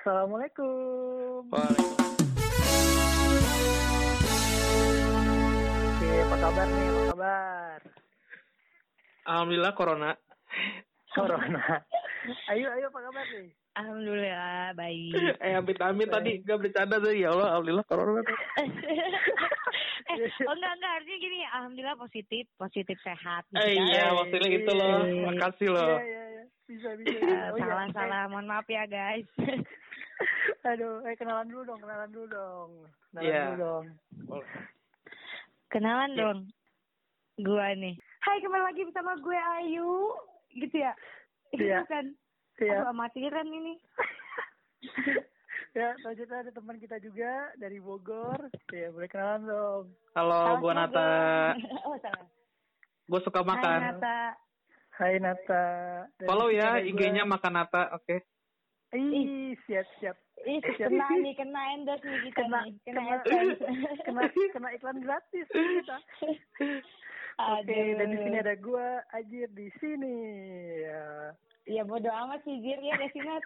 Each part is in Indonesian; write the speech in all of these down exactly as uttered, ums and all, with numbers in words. Assalamualaikum. Waalaikumsalam. Oke, apa kabar nih? Apa kabar? Alhamdulillah corona. Corona. Ayo, ayo apa kabar nih? Alhamdulillah baik. Eh amit-amit tadi enggak bercanda tadi, ya Allah alhamdulillah corona. eh oh enggak enggak harusnya gini, alhamdulillah positif, positif sehat. Eh, iya, maksudnya itu loh. Makasih loh. Iya, iya, iya. Bisa bisa. Uh, oh, salah ya. salah, mohon maaf ya guys. Aduh, eh kenalan dulu dong, kenalan dulu dong. Kenalan yeah. dulu dong. Kenalan yeah. dong. Gua nih. Hai, kembali lagi bersama gue Ayu. Gitu ya. Iya. Bukan. Ya. Aduh, amatiran ini. Ya, selanjutnya ada teman kita juga dari Bogor. Ya, boleh kenalan dong. Halo, gue Nata. Oh, salah. Gue suka makan. Hai, Nata. Hai, Nata. Dari follow ya I G-nya Makan Nata, oke. Okay. Ih, siap-siap. Ih, kena nih, kena endorse nih kita kena, nih. Kena, kena, kena, kena iklan gratis nih kita. Oke, okay, dan di sini ada gue, Ajir, di sini. Ya. Iya bodo amat sih Jir ya gak sih Nat?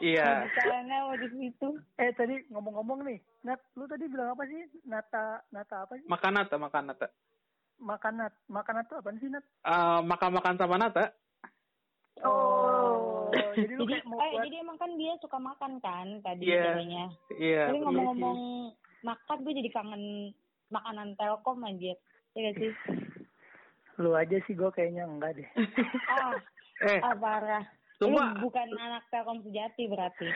Iya. Karena mau di situ. Eh tadi ngomong-ngomong nih, Nat, lu tadi bilang apa sih? Nata, Nata apa sih? Makan Nata, makan Nata. Makan Nat, makan Nata apa sih Nat? Uh, makan-makan sama Nata. Oh. Jadi lu kayak mau. Eh buat... jadi emang kan dia suka makan kan tadi katanya. Yeah. Iya. Yeah, jadi ngomong-ngomong makan, gue jadi kangen makanan Telkom anjir. Iya gak sih? Lu aja sih, gue kayaknya enggak deh. Ah. Eh, ah, parah. Sumpah, lu bukan anak Telkom sejati berarti.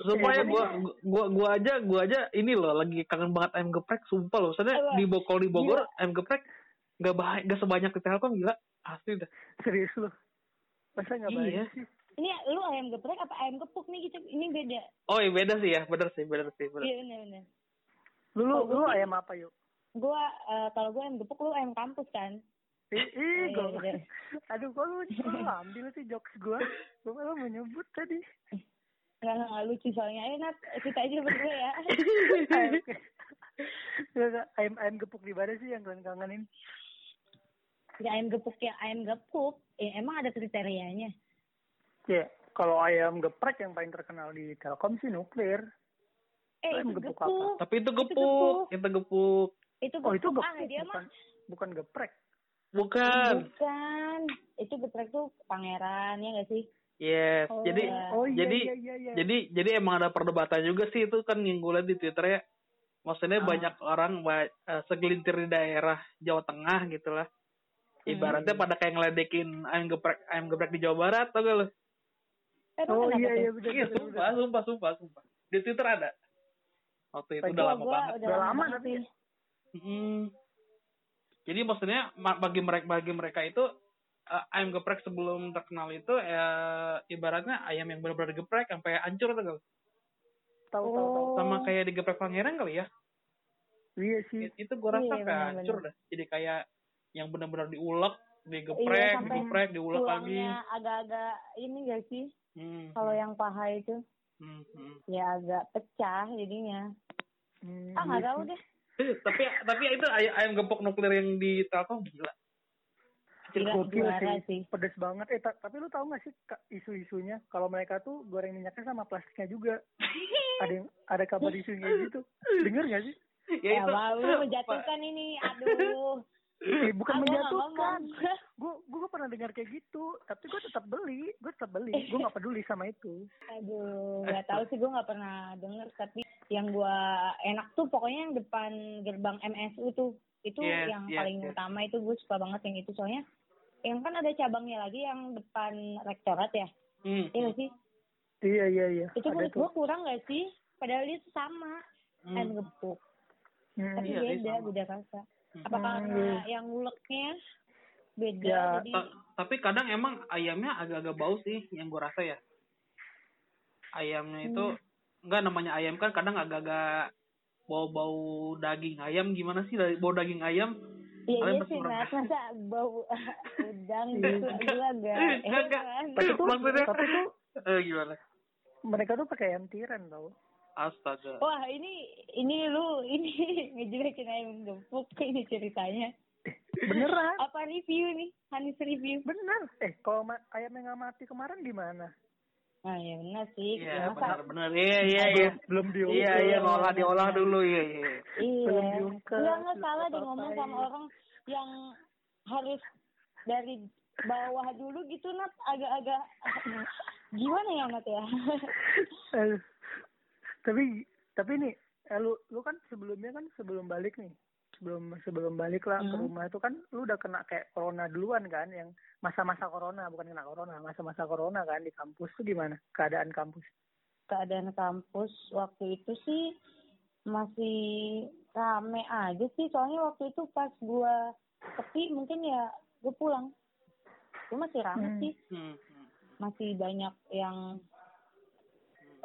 Sumpah ya, gua gua gua aja, gua aja ini loh lagi kangen banget ayam geprek, sumpah loh. Soalnya di Bogor, di Bogor ayam geprek enggak bah- enggak sebanyak di Telkom, gila. Asli dah. Serius loh. Masa enggak banyak iya. sih? Ini lu ayam geprek apa ayam gepuk nih gitu? Ini beda. Oh, iya beda sih ya. Bener sih, bener sih, bener. Iya, bener-bener. Lu lu, lu ayam apa, yuk? Gua uh, kalau gua ayam gepuk, lu ayam kampus kan? Ih, gue, aduh, kok lu, lu ambil sih jokes gue, gue malah mau nyebut tadi. Nggak, nggak lucu soalnya, ayo Nat, kita aja berdua ya. Ayam, ayam gepuk di mana sih yang kalian kangenin? Ya, ayam gepuk ya, ayam gepuk, ya, emang ada kriterianya? Ya, kalau ayam geprek yang paling terkenal di Telkom sih Nuklir. Eh, ayam itu gepuk, gepuk. Tapi itu gepuk, itu gepuk. Itu gepuk, oh, itu gepuk. Ah, dia bukan, mah... bukan geprek. Bukan. Bukan. Itu geprek tuh pangeran, ya nggak sih? Yes. Oh, jadi, oh, iya, jadi, iya, iya, iya. jadi, jadi emang ada perdebatan juga sih itu kan yang gue lihat di Twitter ya. Maksudnya ah. banyak orang uh, segelintir di daerah Jawa Tengah gitulah. Ibaratnya hmm. pada kayak ngeledekin ayam geprek, ayam geprek di Jawa Barat, tau gak lo? Eh, oh iya iya betul. Iya, sumpah, sumpah, sumpah, sumpah. Di Twitter ada. Waktu itu udah lama banget. Udah lama tapi. Hmm. Jadi maksudnya bagi mereka bagi mereka itu uh, ayam geprek sebelum terkenal itu uh, ibaratnya ayam yang benar-benar geprek sampai hancur tuh kalau. Tahu tahu tahu sama kayak digeprek pangeran kali ya. Iya sih. Itu gue rasa iya, kayak hancur dah. Jadi kayak yang benar-benar diulek, digeprek, iya, digeprek, diulek lagi. Agak-agak ini enggak sih? Hmm. Kalau yang paha itu. Hmm, hmm. Ya agak pecah jadinya. Hmm, ah enggak iya tahu deh. tapi tapi itu ayam, ayam gepuk Nuklir yang di Telkom gila. Gokil sih, pedes banget. Eh ta- tapi lu tahu nggak sih isu-isunya? Kalau mereka tuh goreng minyaknya sama plastiknya juga. Ada yang, ada kabar isunya gitu. Dengar nggak sih? Ya, ya itu. Lu menjatuhkan ini, aduh. Eh, bukan aku menjatuhkan. Gue gue pernah dengar kayak gitu. Tapi gue tetap beli, gue tetap beli. Gue nggak peduli sama itu. Aduh, nggak tahu sih, gue nggak pernah dengar. Tapi yang gue enak tuh pokoknya yang depan gerbang M S U tuh itu yes, yang yes, paling yes. utama itu gue suka banget yang itu soalnya yang kan ada cabangnya lagi yang depan rektorat ya mm. iya sih iya iya iya itu menurut gue kurang gak sih padahal itu sama mm. ayam gepuk mm, tapi iya, beda beda rasa mm. apa karena mm. yang uleknya beda ya, jadi... ta- tapi kadang emang ayamnya agak-agak bau sih yang gue rasa ya ayamnya itu mm. Enggak, namanya ayam kan kadang agak-agak bau-bau daging ayam. Gimana sih bau daging ayam? Iya, iya sih, Nat. Masa bau udang gitu juga enggak? Enggak, enggak. Maksudnya, tapi tuh eh, gimana? Mereka tuh pakai ayam tiran tau. Astaga. Wah, ini ini lu, ini ngejelekin ayam gepuk ini ceritanya. Beneran. Apa review nih? Hanis review. Bener. Eh, kalau ma- ayam yang nggak mati kemarin gimana? Ah ya benar sih. Iya benar-benar. Iya iya iya. Belum diolah. Iya iya ngolah diolah dulu ya. Iya. Iya nggak salah di ngomong sama orang yang harus dari bawah dulu gitu Nat, agak-agak gimana ya Nat ya. Tapi tapi nih lu lu kan sebelumnya kan sebelum balik nih. Sebelum sebelum balik lah hmm. ke rumah itu kan lu udah kena kayak corona duluan kan, yang masa-masa corona, bukan kena corona, masa-masa corona kan di kampus tuh gimana? Keadaan kampus? Keadaan kampus waktu itu sih masih rame aja sih, soalnya waktu itu pas gua sepi mungkin ya gua pulang. Gua masih rame hmm. sih. Hmm. Masih banyak yang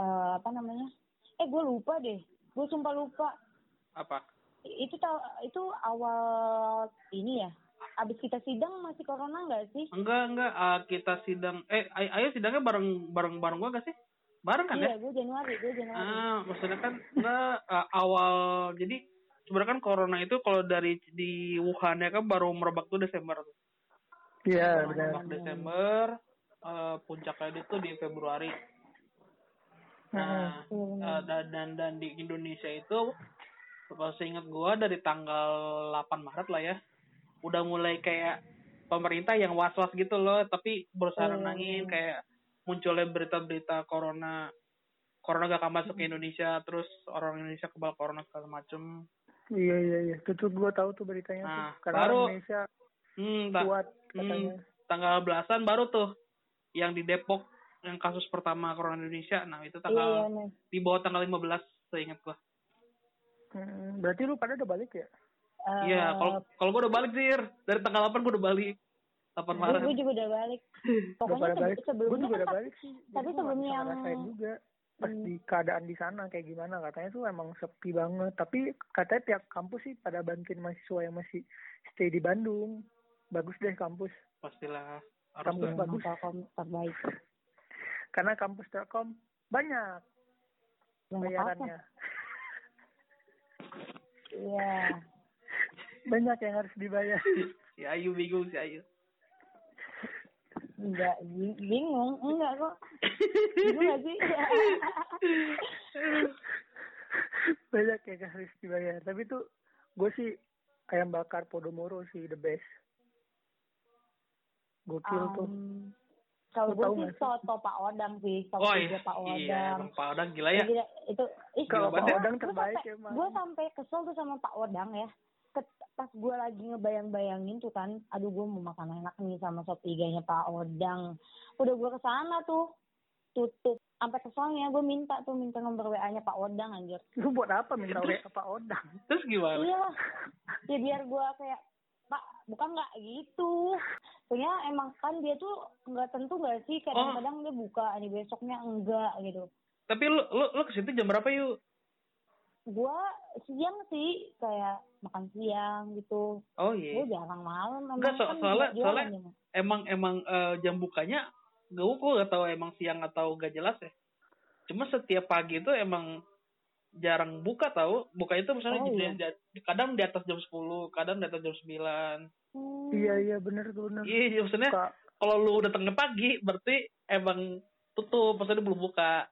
uh, apa namanya? Eh gua lupa deh. Gua sumpah lupa. Apa? Itu tahu itu awal ini ya, abis kita sidang masih corona nggak sih? Enggak enggak uh, kita sidang eh ayo sidangnya bareng bareng bareng gua nggak sih? Bareng kan iya, ya? Iya gue Januari gue Januari. Ah maksudnya kan enggak uh, awal jadi sebenarnya kan corona itu kalau dari di Wuhan ya kan baru merebak tuh Desember. Iya benar. Merebak Desember uh, puncaknya itu di Februari. Nah hmm. uh, dan, dan dan di Indonesia itu kalau seingat gue dari tanggal delapan Maret lah ya, udah mulai kayak pemerintah yang was-was gitu loh, tapi berusaha nenangin hmm. kayak munculnya berita-berita corona, corona gak akan masuk ke Indonesia, terus orang Indonesia kebal corona segala macem. Iya iya iya, itu tuh gue tahu tuh beritanya. Nah, tuh. Karena baru, Indonesia hmm, ta- kuat katanya. Hmm, tanggal belasan baru tuh yang di Depok yang kasus pertama corona Indonesia, nah itu tanggal iya, iya. di bawah tanggal lima belas seingat gue. Hmm, berarti lu pada udah balik ya? Iya, uh, kalau kalau gue udah balik sih, dari tanggal delapan gue udah balik. delapan Maret. Gue juga udah balik. Pokoknya udah balik. Sebelumnya gue juga kan udah balik sih. Tapi sebelumnya yang rasain juga pas hmm. di keadaan di sana kayak gimana, katanya tuh emang sepi banget. Tapi katanya tiap kampus sih pada bantuin mahasiswa yang masih stay di Bandung. Bagus deh kampus. Pastilah. Kampus ya, bagus. Telkom terbaik. Karena kampus Telkom banyak bayarannya. Iya. Banyak yang harus dibayar. Si Ayu bingung, si Ayu. Enggak, bingung. Enggak kok. Bingung gak sih? Banyak yang harus dibayar. Tapi tuh, gue sih ayam bakar Podomoro sih, the best. Gokil um, tuh. Kalau gue sih soto Pak Odang sih, soto juga Pak Odang. Iya, Pak Odang gila ya. Gila, itu, ih, kalau Pak Odang terbaik emang. Gue sampai kesel tuh sama Pak Odang ya. Ket, pas gue lagi ngebayang-bayangin tuh kan, aduh gue mau makan enak nih sama sop iganya Pak Odang. Udah gue kesana tuh, tutup. Sampai keselnya gue minta tuh, minta nomor W A-nya Pak Odang anjir. Lu buat apa minta W A Pak Odang? Terus gimana? Iya, ya biar gue kayak, Pak, bukan nggak gitu. Soalnya emang kan dia tuh nggak tentu nggak sih, kadang-kadang oh. dia buka, nih besoknya enggak gitu. Tapi lu lu lu kesitu jam berapa yuk? Gua siang sih, kayak makan siang gitu. Oh iya. Gua jarang malam. Enggak so, kan soalnya soalnya gitu. emang emang uh, jam bukanya gak ukur atau emang siang atau gak jelas ya. Cuma setiap pagi itu emang jarang buka tau, buka itu misalnya oh, iya. kadang di atas jam sepuluh, kadang di atas jam sembilan. Hmm. Iya iya benar tuh benar. Iya maksudnya kalau lu udah tengah pagi berarti emang tutup, maksudnya belum buka.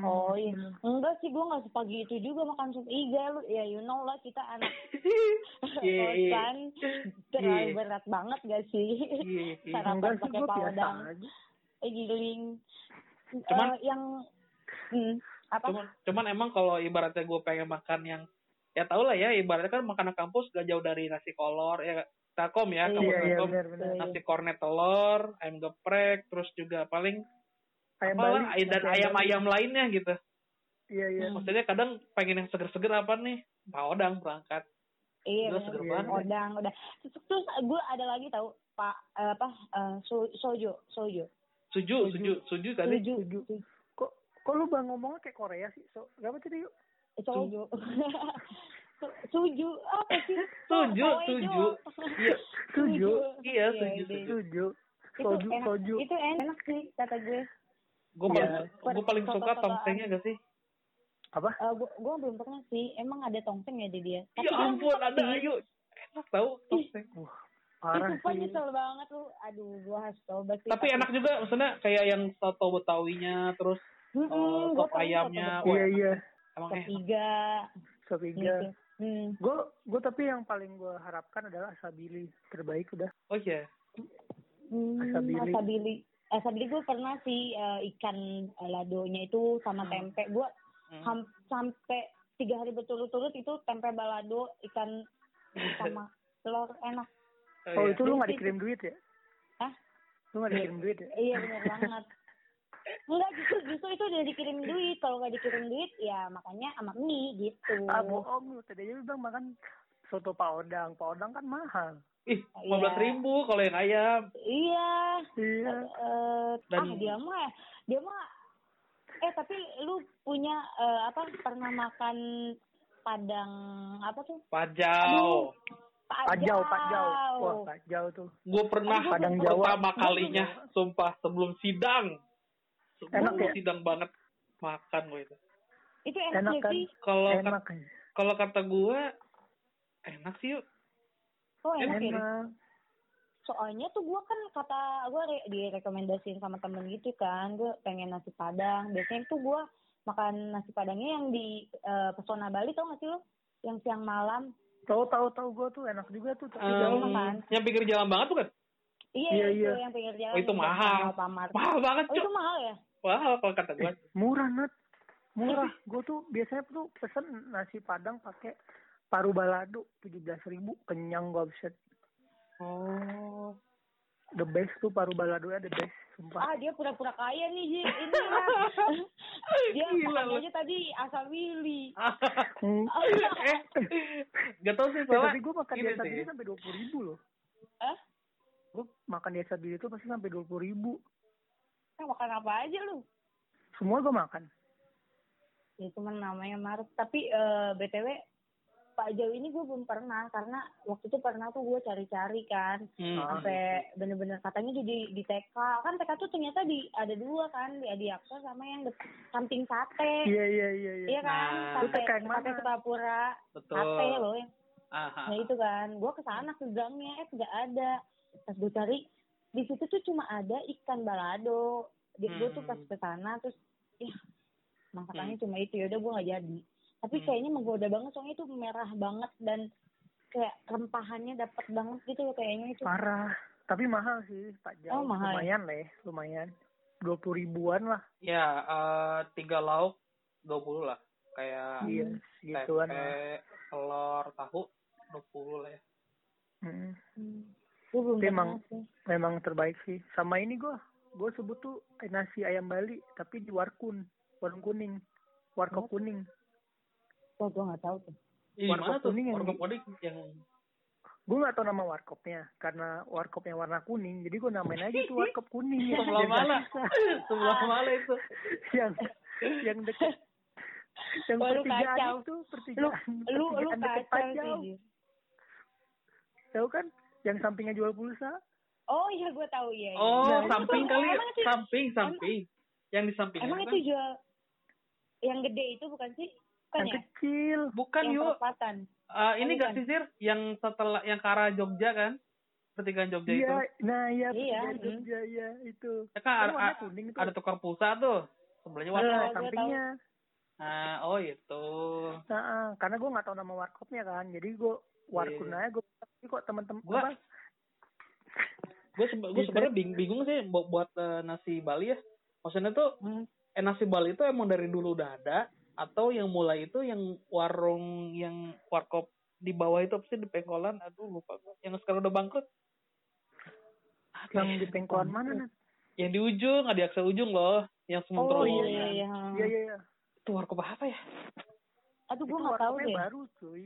Oh iya, enggak sih gue nggak sepagi itu juga makan sup iga lu, ya you know lah kita anak yeah, kosan terlalu yeah. berat banget gak sih yeah, yeah. sarapan pakai pawodang, eh giling. Cuman uh, yang hmm. Apa? Cuman, cuman emang kalau ibaratnya gue pengen makan yang, ya tau lah ya, ibaratnya kan makanan kampus gak jauh dari nasi kolor, ya Telkom ya, kampus iya, Telkom, iya, bener, nasi bener. Kornet telur, ayam geprek, terus juga paling ayam apa lah, dan ayam-ayam lainnya gitu. Iya, iya. Maksudnya kadang pengen yang seger-seger apa nih, Pak Odang berangkat. Iya, bener, seger iya, banget. Odang, udah. Terus gue ada lagi tau, Pak, apa, uh, so, soju, soju. Suju, suju, suju tadi. Suju, suju. suju. Kok lu bang ngomongnya kayak Korea sih? So, gak apa tadi yuk? Soju. Suju. Apa sih? Suju, suju. Iya, suju. Iya, suju, suju. Soju, soju. Itu enak sih, kata gue. Gue paling, gue paling suka tongsengnya gak sih? Apa? Gue belum pernah sih. Emang ada tongseng ya di dia? Ya ampun, ada ayo. Enak tau tongseng. Parah itu sih. Nyesel banget lu. Aduh, gua harus tobat. Tapi enak juga maksudnya kayak yang soto Betawinya terus hmm, uh, sop ayamnya. Iya iya. Sop iga. Sop iga. Hmm. Gua gua tapi yang paling gua harapkan adalah asabili terbaik udah. Oh iya. Hmm, asabili. Asabili. Asabili gua pernah sih uh, ikan ladonya itu sama tempe. Gua hmm. ham- sampai tiga hari berturut-turut itu tempe balado ikan sama telur enak. Oh, oh iya. Itu lu gak dikirim duit ya? Hah? Lu gak dikirim duit ya? Iya benar banget. Enggak, justru justru itu udah dikirim duit. Kalau gak dikirim duit ya makanya sama mie gitu. Ah bohong lu, tadi aja lu bilang makan soto paodang. Paodang kan mahal. Ih, lima belas ribu kalau yang ayam. Iya. Iya. Uh, Dan... Ah dia mah, dia mah. Eh tapi lu punya uh, apa pernah makan padang apa tuh? Pajau. Aduh. Pajau, Pajau, wah Pajau tuh. Gue pernah Padang Jawa pertama kalinya, sumpah sebelum sidang, sebelum enak, sidang ya? Banget makan gue itu. Itu enak sih. Kalau kalau kata gue enak sih yuk. Oh enak. enak. enak. Soalnya tuh gue kan kata gue re- direkomendasiin sama temen gitu kan, gue pengen nasi Padang. Biasanya tuh gue makan nasi Padangnya yang di uh, Pesona Bali tau gak sih lo? Yang siang malam. Tahu tahu tahu gue tuh enak juga tuh tapi um, kan. Yang pinggir jalan banget tuh kan? Iya, iya, itu iya. Yang pinggir jalan. Oh, itu mahal. Mahal banget, Cok. Oh, itu mahal ya? Mahal kalau kata gue. Eh, murah, Nat. Murah. Gue tuh biasanya tuh pesen nasi Padang pakai paru balado tujuh belas ribu, kenyang gue absen. Oh. The best tuh paru balado ya, the best, sumpah. Ah, dia pura-pura kaya nih, Ji. Ini lah. Dia makannya tadi asal Willy. eh, gak tau sih, soalnya. Tapi gue makan di asabili sampai dua puluh ribu loh. Eh? Gue makan di asabili itu pasti sampai dua puluh ribu. Nah, makan apa aja lu? Semua gue makan. Ya, cuman namanya Maruf. Tapi, uh, B T W... Pak Jauh ini gue belum pernah karena waktu itu pernah tuh gue cari-cari kan hmm. sampai bener-bener katanya jadi di T K kan T K tuh ternyata di ada dua kan di Adiaksa sama yang de- samping sate iya iya iya iya kan sate sate Sepapura sate loh ya nah itu kan gue kesana sedangnya eh nggak ada pas gue cari di situ tuh cuma ada ikan balado di hmm. gue tuh pas kesana terus ya masakannya hmm. cuma itu yaudah gue nggak jadi. Tapi kayaknya menggoda banget, soalnya itu merah banget dan kayak rempahannya dapat banget gitu loh kayaknya itu. Parah, tapi mahal sih Pak Jauh. Oh, mahal. Lumayan lah ya, lumayan. dua puluh ribuan lah. Ya, uh, tiga lauk dua puluh lah. Kayak iya, gituan tempe, lah. Telur, tahu dua puluh lah ya. Heeh. Hmm. Hmm. Memang sih. memang terbaik sih. Sama ini gua, gua sebut tuh nasi ayam Bali tapi di Warkun, warung kuning. Warkop oh. kuning. Oh, gue nggak tahu tuh. Warkop kuning yang, yang... gue nggak tahu nama warkopnya karena warkopnya warna kuning, jadi gue namain aja tuh warkop kuning. Sebelah mana? Sebelah mana itu? Yang yang dekat. Yang pertigaan itu pertigaan. Lu lu kacau sih. Tahu kan? Yang sampingnya jual pulsa? Oh iya gue tahu ya. Oh nah, samping kali, samping samping. Yang di sampingnya. Emang itu jual yang gede itu bukan sih? Bukan yang ya? Kecil, bukan yang yuk. Uh, ini gak sih Sir, yang setelah yang ke arah Jogja kan, pertigaan Jogja ya, itu. Nah ya, pertigaan iya. Jogja ya itu. Ya kan oh, ada, kuning, ada tukar pulsa tuh, sebelahnya warna nah, sampingnya. Nah, oh itu. Nah, karena gue nggak tahu nama warkopnya kan, jadi gue warkun aja gue. Kok teman-teman gue? Gue sebenarnya bingung sih buat, buat uh, nasi Bali ya. Maksudnya tuh, eh, nasi Bali itu emang dari dulu udah ada. Atau yang mulai itu yang warung yang warkop di bawah itu apa sih di Pengkolan? Aduh lupa gue. Yang sekarang udah bangkrut. Yang di Pengkolan mana? Yang di ujung, ada di aksa ujung loh. Yang semua terowongan. Oh iya iya iya. Iya iya. Itu warkop apa ya? Aduh gue nggak tahu deh. Baru cuy.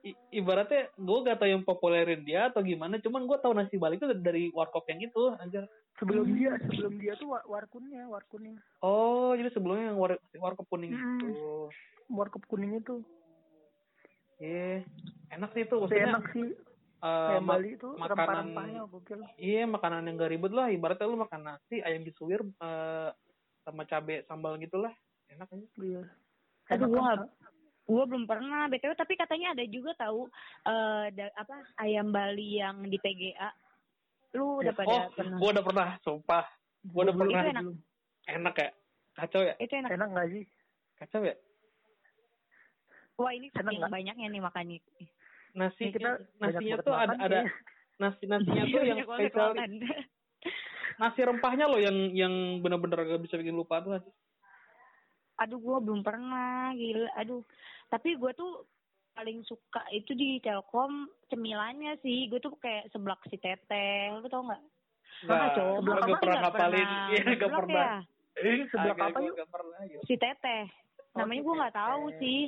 I- ibaratnya gue gak tahu yang populerin dia atau gimana. Cuman gue tahu nasi Bali itu dari warkop yang itu anjir. Sebelum dia, sebelum dia tuh warkunnya, war kuning. Oh, jadi sebelumnya yang war, warkop kuning hmm. itu. Warkop kuning itu. Iya, yeah. Enak sih itu. Maksudnya, enak sih. Uh, kayak Bali itu, rempah-rempahnya. Iya, makanan yang gak ribet lah. Ibaratnya lu makan nasi, ayam disuwir, uh, sama cabai sambal gitu lah. Enak aja. Iya. Aduh, gue gak, Gue belum pernah B K W, tapi katanya ada juga tahu uh, da- apa ayam Bali yang di P G A. Lu udah oh, pada pernah? Gue udah pernah, sumpah. Gue udah pernah. Enak. enak ya? Kacau ya? Itu enak. Enak nggak sih? Kacau ya? Wah, ini saking banyaknya nih makannya. Nasi kita nasinya tuh ada, ada ya? nasi nasinya tuh yang spesial. Nasi rempahnya loh yang yang benar-benar gak bisa bikin lupa tuh. Aduh, gue belum pernah, gila. Aduh, tapi gue tuh paling suka itu di Telkom cemilannya sih. Gue tuh kayak seblak si Teteh, lu tau nggak? Nggak, gue gak pernah ngapalin. Iya, gak pernah. Ini seblak apa yuk? Si Teteh. Namanya gue nggak tahu sih.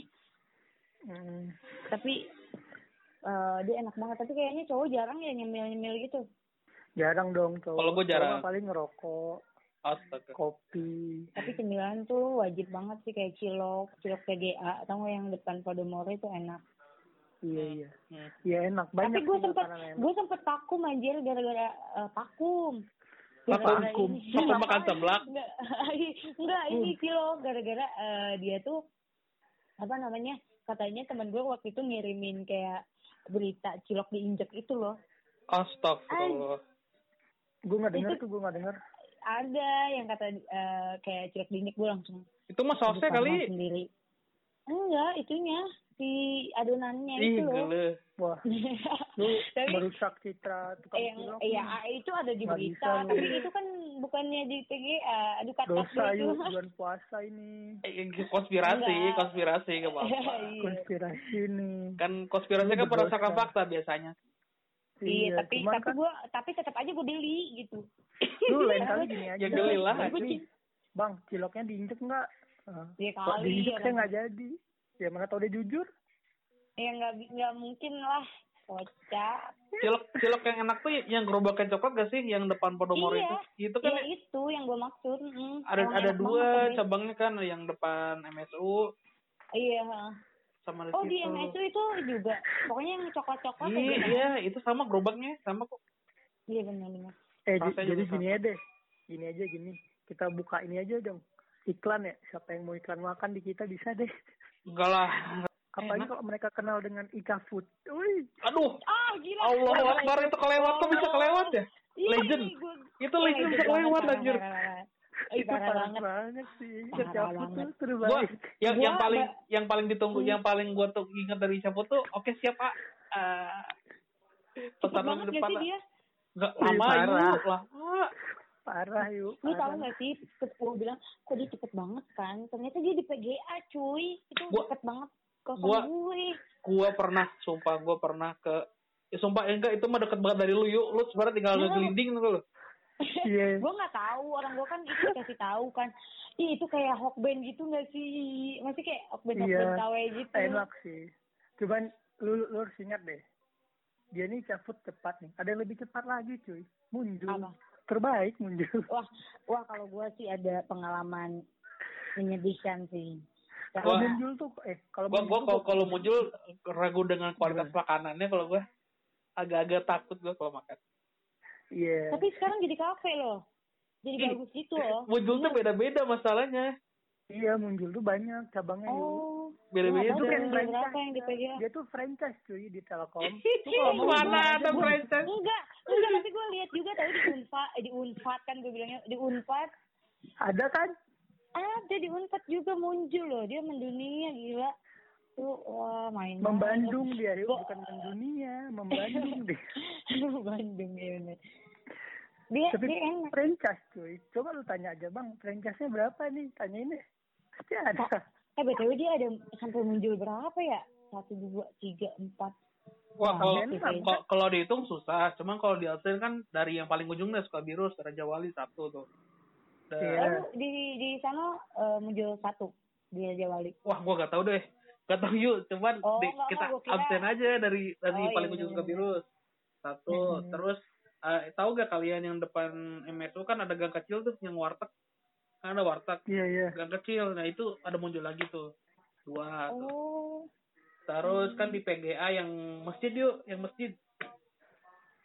Hmm. Tapi uh, dia enak banget. Tapi kayaknya cowok jarang ya nyemil-nyemil gitu. Jarang dong cowok. Kalau gue jarang. Cowok paling ngerokok. Astaga. Kopi. Tapi cemilan tuh wajib banget sih, kayak cilok, cilok P G A, tau gak yang depan Podomoro itu enak. Iya iya. Iya enak banyak. Tapi gue sempet gue sempet vakum anjir gara-gara uh, vakum. Gara-gara vakum. Vakum makan seblak. Enggak, ini cilok gara-gara uh, dia tuh apa namanya? Katanya teman gue waktu itu ngirimin kayak berita cilok diinjek itu loh. Astagfirullah. Gue nggak dengar tuh, gue nggak dengar. Ada yang kata uh, kayak cilok diinjek, gue langsung itu mah sausnya kali sendiri. Enggak, itunya si adonannya. Ih, itu loh. Wah, lu merusak citra tukang yang, cilok. Iya, itu ada di berita, tapi itu kan bukannya di P G A. Aduh, kata dosa yuk, bulan puasa ini. Eh, konspirasi, enggak. konspirasi gak apa-apa. Konspirasi nih. Kan konspirasinya kan berdasarkan fakta biasanya. Iya, iya, tapi tapi kan, gue tapi tetap aja gue beli gitu. Lu lain kali gini aja. Ya beli lah. Bang, ciloknya diinjek nggak? Iya uh, kali. Diinjek saya nggak jadi. Ya mana tau dia jujur? Ya nggak nggak mungkin lah. Kocak. Cilok cilok yang enak tuh yang gerobaknya coklat gak sih? Yang depan Podomoro iya, itu? Itu kan? Iya itu yang gue maksud. Hmm, ada ada dua cabangnya kan, yang depan M S U. Iya. Sama oh di M S U itu juga, pokoknya yang coklat-coklat iya, kayak gitu. Iya, itu sama gerobaknya, sama kok. Iya benar-benar. Eh rasanya jadi gini aja deh, gini aja gini, kita buka ini aja dong, iklan ya, siapa yang mau iklan makan di kita bisa deh. Enggak lah. Apalagi kalau mereka kenal dengan Ika Food. Wih. Aduh. Ah gila. Allah Akbar, itu kelewat, kok bisa kelewat ya? Iya, legend. Gue, itu iya, legend bisa kelewat anjir. Itu parah banget sih. Cabut tuh gua, yang gua yang paling ada, yang paling ditunggu, hmm. yang paling gua tuh ingat dari cabut tuh, oke okay, siap Pak. Uh, pesanan depan. Enggak lama itu lah. Parah yuk. Lu tahu enggak sih, gua bilang kok dia cepet banget kan? Ternyata dia di P G A, cuy. Itu gua, cepet banget kosong gua, gue. Gua pernah, sumpah gua pernah ke ya, sumpah enggak, itu mah deket banget dari lu yuk. Lu sebenarnya tinggal ngegelinding tuh lu. Yeah. Gue nggak tahu, orang gue kan itu kasih tahu kan, ih itu kayak hokben gitu nggak sih, masih kayak hokben hokben tawe yeah. gitu. Enak sih, cuman lu, lu harus ingat deh, dia nih cabut cepat nih, ada yang lebih cepat lagi cuy, muncul. Apa? Terbaik muncul. Wah, wah kalau gue sih ada pengalaman menyedihkan sih. Kalau muncul tuh, eh kalau kalau muncul ragu dengan kualitas makanannya, kalau gue agak-agak takut gue kalau makan. Yeah. Tapi sekarang jadi kafe loh, jadi Ih, bagus gitu loh. Muncul tuh beda-beda masalahnya. Iya, muncul tuh banyak cabangnya. Oh, yuk. Beda-beda. Itu kan franchise. Dia tuh franchise cuy di Telkom. Itu mana ada franchise? Enggak, enggak. Tapi gue lihat juga tadi di Unpad, eh, di Unpad kan gue bilangnya di Unpad. Ada kan? Ada di Unpad juga muncul loh, dia mendunia gila. Tuh, wah main membandung dia, bukan mendunia, membandung dia. Membandung ya bener. Dia, tapi dia enak. Franchise cuy, coba lu tanya aja bang, franchise-nya berapa nih, tanyain deh. Pasti ada. Eh B T W dia ada sampai muncul berapa ya? Satu, dua, tiga, empat. Wah kalau kalau dihitung susah, cuman kalau dihitung kan dari yang paling ujungnya Sukabiru, Raja Wali satu tuh. Dan di di sana uh, muncul satu di Raja Wali. Wah gua gak tahu deh. Gak tau yuk, cuman oh, di, enggak, kita enggak, absen aja dari dari oh, paling ujung iya, Sukavirus satu, mm-hmm. Terus uh, tahu gak kalian yang depan M S U kan ada gang kecil tuh yang warteg, kan ada warteg, yeah, yeah. Gang kecil, nah itu ada muncul lagi tuh dua tuh. Oh. Terus hmm. kan di P G A yang masjid yuk, yang masjid.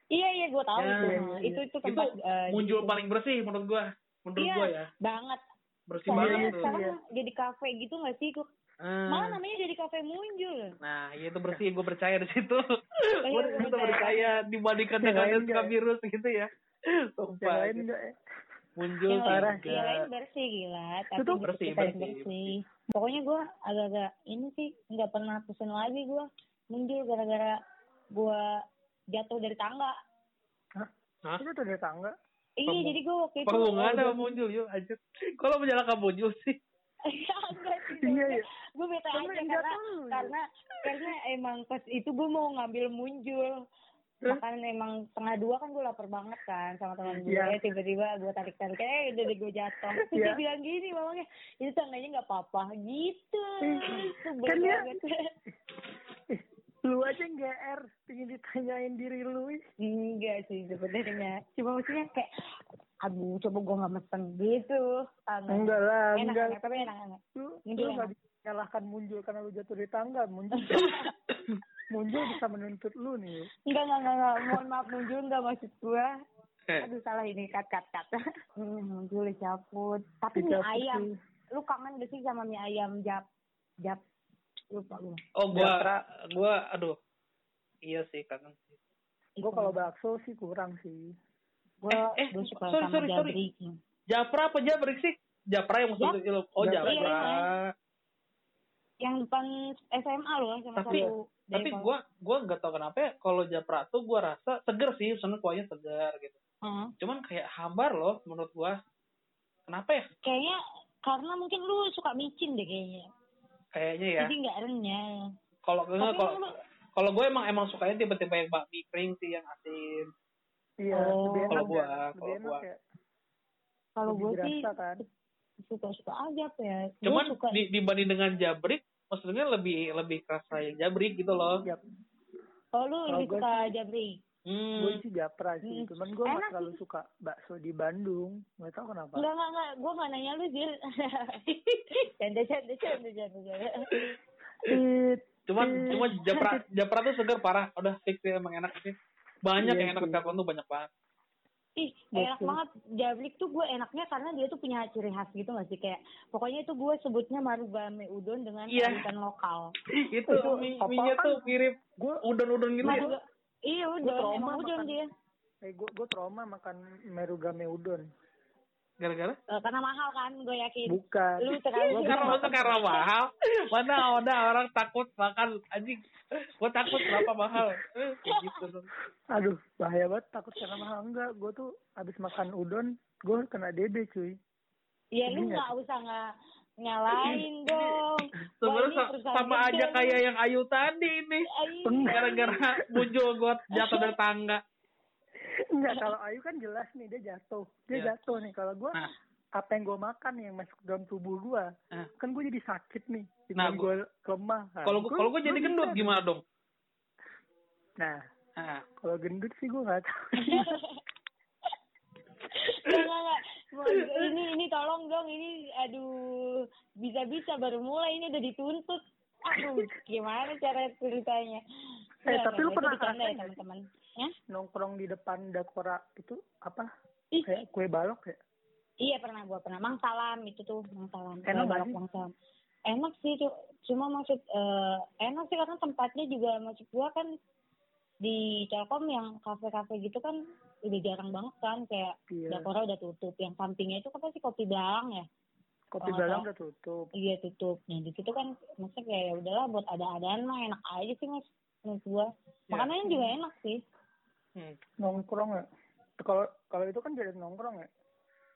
Iya iya gue tahu ya, itu. Iya, itu itu tempat itu uh, muncul gitu. Paling bersih menurut gue, menurut iya, gue ya. Banget. Bersih banget tuh. Sekarang jadi kafe gitu nggak sih? Hmm. Malah namanya jadi kafe muncul. Nah, ya itu bersih, gue percaya di situ. Gue itu percaya dibandingkan dengan suka virus gitu ya. Sumpah. Muncul parah. Yang lain bersih gila, tapi itu bersih, bersih. bersih. Pokoknya gue agak-agak ini sih nggak pernah pusing lagi gue muncul gara-gara gue jatuh dari tangga. Hah? Hah? Jatuh dari tangga? Iya, Pem- jadi gue waktu itu. Perlu nggak ada muncul yuk aja. Kalau menjalankan muncul sih. Enggak sih, iya, iya. Gue bete aja karena karena karena emang pas itu gue mau ngambil muncul, bahkan emang tengah dua kan gue lapar banget kan sama teman gue, yeah. Tiba-tiba gue tarik tarik, eh udah gue jatuh, terus yeah. Dia bilang gini, bawangnya itu tangganya nggak apa-apa gitu, kan ya, lu aja G R pingin ditanyain diri lu, enggak sih sebenarnya, cuma maksudnya kayak aduh, coba gue gak mesen gitu. Tangga. Enggak lah, enak, enggak. Enak, tapi enak, enak. Lu, lu gak bisa nyalahkan muncul karena lu jatuh dari tangga. Muncul muncul bisa menuntut lu nih. Enggak, enggak, enggak, enggak. Mohon maaf muncul, enggak maksud gue. Aduh, salah ini, kat, kat, kat. Hmm, muncul dicaput. Tapi dicaput mie ayam. Sih. Lu kangen gak sih sama mie ayam jap? Jap. Lupa gue. Oh, gue, gue, aduh. Iya sih, kangen sih. Gue kalau bakso sih kurang sih. Gua, eh, eh suka sorry, sorry, sorry. Japra apa Jabrik sih? Japra yang maksudnya itu. Oh, Japra. Iya, iya. Yang depan S M A loh. Tapi, tapi gue gue nggak tahu kenapa ya, kalau Japra tuh gue rasa seger sih, sebenarnya kuahnya seger gitu. Uh-huh. Cuman kayak hambar loh menurut gue. Kenapa ya? Kayaknya karena mungkin lu suka micin deh kayaknya. Kayaknya ya. Jadi nggak renyah. Kalau kalau kalau gue emang emang sukanya tipe-tipe yang bakmi kering sih yang asin. Iya, oh, kalau gua, ya, kalau gua, ya. kalau gua sih kan. Suka-suka aja ya. Cuman suka di, dibanding dengan Jabrik, maksudnya lebih lebih kerasa yang Jabrik gitu loh. Oh, lu lebih suka sih, Jabrik? Hmm. Gua sih Japra sih, hmm. Cuman gua nggak terlalu suka bakso di Bandung, nggak tahu kenapa. Enggak enggak enggak, gua nggak nanya lu Jil. Canda canda canda canda. Cuman cuman Japra Japra tuh seger parah, udah fix ya, emang enak sih. Banyak iya, yang enak di tuh banyak banget. Ih, enak betul banget. Jabrik tuh gue enaknya karena dia tuh punya ciri khas gitu gak sih? Kayak, pokoknya itu gue sebutnya marugame udon dengan yeah. Ikan lokal. Itu, itu mie-nya tuh mirip gua, udon-udon gitu. Maruga, iya, udon. Emang udon makan, dia. Eh, gue, gue trauma makan marugame udon. Gara-gara? Uh, karena mahal kan, gue yakin. Bukan. Lu terlalu karena mahal. Mana ada orang takut makan anjing. Gue takut kenapa mahal. Kayak gitu. Aduh, bahaya banget takut karena mahal. Enggak, gue tuh abis makan udon, gue kena D B cuy. Ya lu gak usah gak nyalain dong. Sebenarnya sama aja kayak yang Ayu tadi nih. Gara-gara muncul gue jatuh dari tangga. Enggak, kalau Ayu kan jelas nih dia jatuh. Dia yeah. jatuh nih. Kalau gue, nah. apa yang gue makan yang masuk dalam tubuh gue, nah. kan gue jadi sakit nih. Nah, gue lemah. Kalau kalau gue jadi gendut bisa. Gimana dong? Nah, nah. kalau gendut sih gue nggak tahu. Enggak, ini ini tolong dong ini, aduh bisa-bisa baru mulai ini udah dituntut. Aduh, gimana cara ceritanya? Eh, ya, tapi lu pernah ngerasain ya, teman-teman? Ya? Nongkrong di depan Dakora itu apa? Ih. Kayak kue balok ya? Iya, pernah gua pernah. Mang Salam itu tuh, Mang Salam. Enak banget Mang Salam. Enak sih, cuma maksud uh, enak sih karena tempatnya juga maksud gua kan di Telkom yang kafe-kafe gitu kan udah jarang banget kan, kayak yeah. Dakora udah tutup. Yang sampingnya itu apa sih Kopi Dalang ya? Kopi Dalang udah tutup. Iya, tutup. Nah, di situ kan maksudnya kayak udahlah buat ada-adaan mah enak aja sih, Mas. Gua. Makanannya ya. Juga enak sih. Hmm. Nongkrong ya. Kalau kalau itu kan jadi nongkrong ya.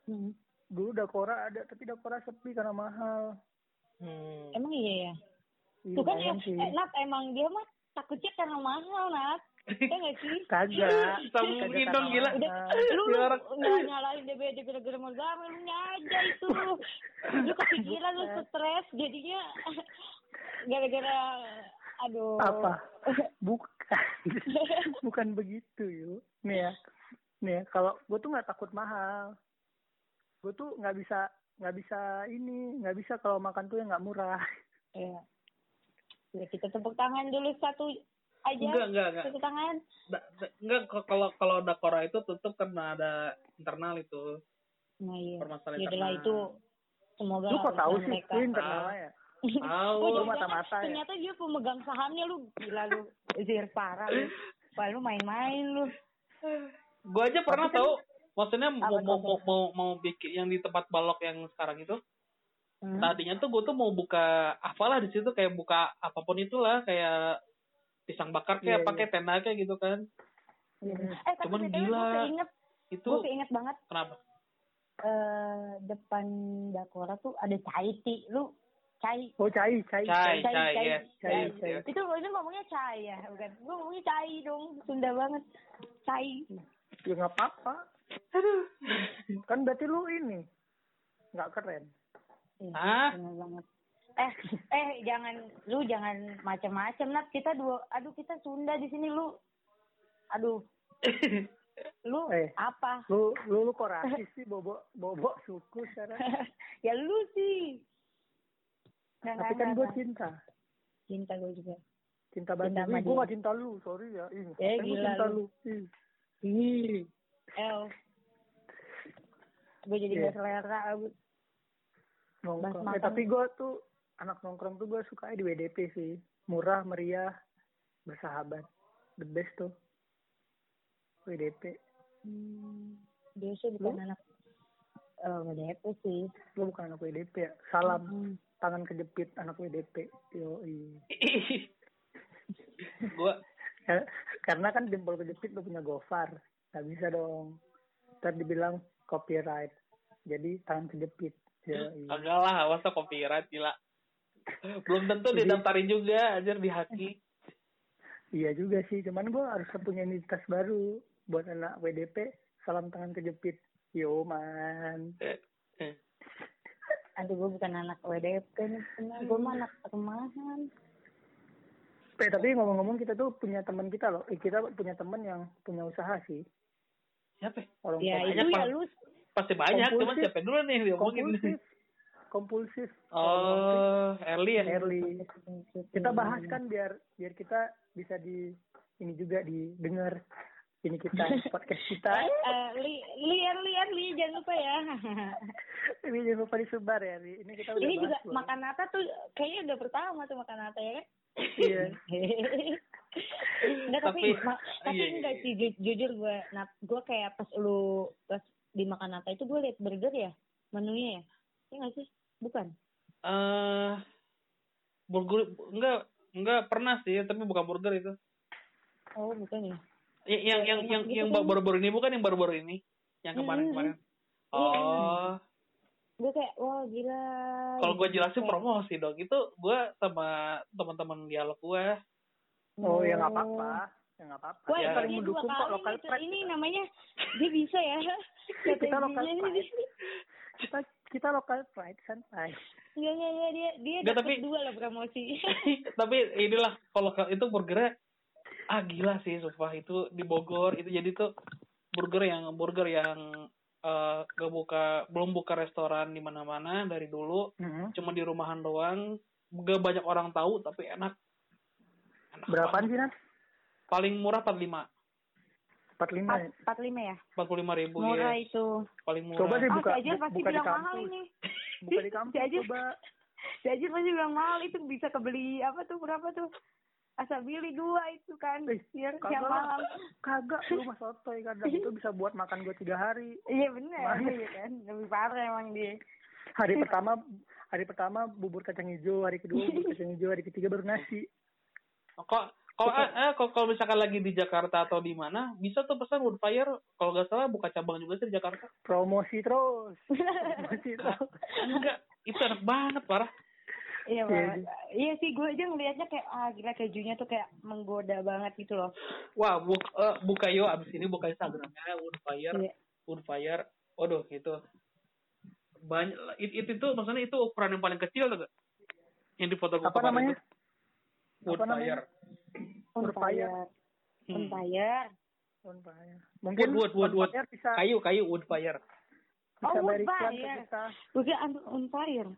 Hmm. Dulu Dakora ada, tapi Dakora sepi karena mahal. Hmm. Emang iya ya. Iya, tuh kan ya, eh, Nat emang dia mah takutnya karena mahal Nat. Kita nggak sih? Kagak. Sambungin dong gila. Udah, lu nggak nyalain D B D gara-gara mau gawe lu aja itu. Lu kepikiran lu stres jadinya gara-gara. Aduh. Apa? Bukan. Bukan begitu, yuk. Nih ya. Nih ya, kalau gue tuh nggak takut mahal. Gue tuh nggak bisa, nggak bisa ini, nggak bisa kalau makan tuh yang nggak murah. Iya. Ya, kita tepuk tangan dulu satu aja. Enggak, enggak, enggak. Tepuk tangan. Enggak, kalau kalau Dakora itu tutup karena ada internal itu. Nah, iya. Permasalahan internal. Itu Semoga lu kok tahu sih itu internalnya. Tahu mata-mata ya. Ternyata dia pemegang sahamnya, lu gila lu. Zir parah lu. Padahal lu main-main lu. Gua aja pernah kan, tahu. Maksudnya mau mau, mau mau mau bikin yang di tempat balok yang sekarang itu. Hmm. Tadinya tuh gue tuh mau buka apalah di situ, kayak buka apapun itulah, kayak pisang bakar kayak yeah, pakai yeah. tenda kayak gitu kan. Yeah. Eh, cuman gila. Gue keinget, itu gue keinget banget. Kenapa? Uh, depan Dakora tuh ada Caiti, lu Cai. Oh Cai, Cai, Cai, Cai, Cai, Cai, yes. Cai, Cai, Cai. Yes. Itu itu ngomongnya Cai ya, bukan? Gue ngomongnya Cai dong, Sunda banget. Cai. Ya nggak apa-apa. Aduh. Kan berarti lu ini nggak keren. Ah. Bener banget. Eh, eh jangan, lu jangan macam-macam lah. Kita dua, aduh kita Sunda di sini lu. Aduh. Lu eh, apa? Lu lu, lu kok rasis sih, bobo bobo suku sekarang. Ya lu sih. Nah, tapi kan gue cinta. Cinta gue juga. Cinta banget. Gue gak cinta lu, sorry ya. Ih, eh, gue cinta lu. Ih. Ih. El. Gue jadi yeah. gak selera aku. Nongkrong. Eh, tapi gue tuh anak nongkrong tuh gue suka di W D P sih. Murah, meriah, bersahabat. The best tuh. W D P. Hmm, dia sih bukan lu? Anak uh, W D P sih. Lu bukan anak W D P ya? Salam hmm. tangan kejepit anak W D P. Yoi. Gua karena kan jempol kejepit lu punya Gofar. Gak bisa dong. Ntar dibilang copyright. Jadi tangan kejepit. Yoi. Agak lah, masa copyright gila. Belum tentu didaftarin juga, anjir dihaki. Iya juga sih, cuman gue harus punya identitas baru buat anak W D P. Salam tangan kejepit, yo man. Aduh, gue bukan anak W D P nih, gue mah anak rumahan. Eh, tapi ngomong-ngomong kita tuh punya teman kita loh, eh, kita punya teman yang punya usaha sih. Siapa? Orang ya itu ya lu. Pasti banyak, cuman siapa dulu nih diomongin? Kompulsif. Kompulsif. Oh, Erly ya. Erly. Kita bahas kan biar biar kita bisa di ini juga didengar ini kita podcast kita. Li li Erly Erly jangan lupa ya. Ini jangan lupa disebar ya. Ini kita udah. Ini juga Makanata tuh kayaknya udah pertama tuh Makanata ya kan? Iya. Nggak tapi tapi nggak sih jujur gue, gue kayak pas lu pas di Makanata itu gue liat burger ya menunya ya. Iya nggak sih? Bukan? Uh, burger, enggak, enggak pernah sih, tapi bukan burger itu. Oh, bukan ya? Y- yang, ya, yang, yang, gitu yang kan? Baru-baru ini, bukan yang baru-baru ini? Yang kemarin-kemarin? Mm-hmm. Oh. Gue kayak, wah gila. Kalau gue jelasin promosi dong, itu gue sama teman-teman dialog gue. Oh, oh, ya nggak apa-apa. Ya nggak apa-apa. Wah, ya, ini dua kali gitu. Ini namanya, dia bisa ya. Kita lokal pride. Kita kita lokal pride santai. Iya iya iya dia dia dapat dua lah promosi. Tapi inilah kalau itu burgernya ah gila sih sumpah itu di Bogor itu, jadi tuh burger yang burger yang uh, gak buka belum buka restoran di mana-mana dari dulu, mm-hmm. cuma di rumahan doang, gak banyak orang tahu tapi enak. Enak berapaan sih Nat? Paling murah empat puluh lima. empat puluh lima ya? empat puluh lima ribu ya. Murah itu. Paling murah. Coba deh buka. Ah, si Ajir pasti bilang mahal ini. Buka di kampus, si Ajir, coba. Si Ajir pasti bilang mahal, itu bisa kebeli apa tuh, berapa tuh? Asal beli dua itu kan. Biar siang malam. Kagak, lu mah sotoy kadang. Itu bisa buat makan gue tiga hari. Iya benar. Iya kan. Lebih parah emang dia. Hari pertama hari pertama bubur kacang hijau, hari kedua bubur kacang hijau, hari ketiga baru nasi. Kok Kalau eh, kalau misalkan lagi di Jakarta atau di mana, bisa tuh pesan Woodfire. Kalau nggak salah buka cabang juga sih di Jakarta. Promosi terus. Promosi terus. Enggak, itu enak banget parah. Iya banget. Iya sih, gue aja ngelihatnya kayak ah gila kejunya tuh kayak menggoda banget gitu loh. Wah, buka, uh, buka yo abis ini buka Instagramnya Woodfire, yeah. Woodfire. Waduh itu banyak. Itu it, itu maksudnya itu ukuran yang paling kecil tuh, yang di foto apa namanya? Itu. Woodfire. Woodfire. Woodfire. Woodfire. Mungkin wood wood wood. Kayu kayu woodfire. Oh woodfire. Bukan woodfire.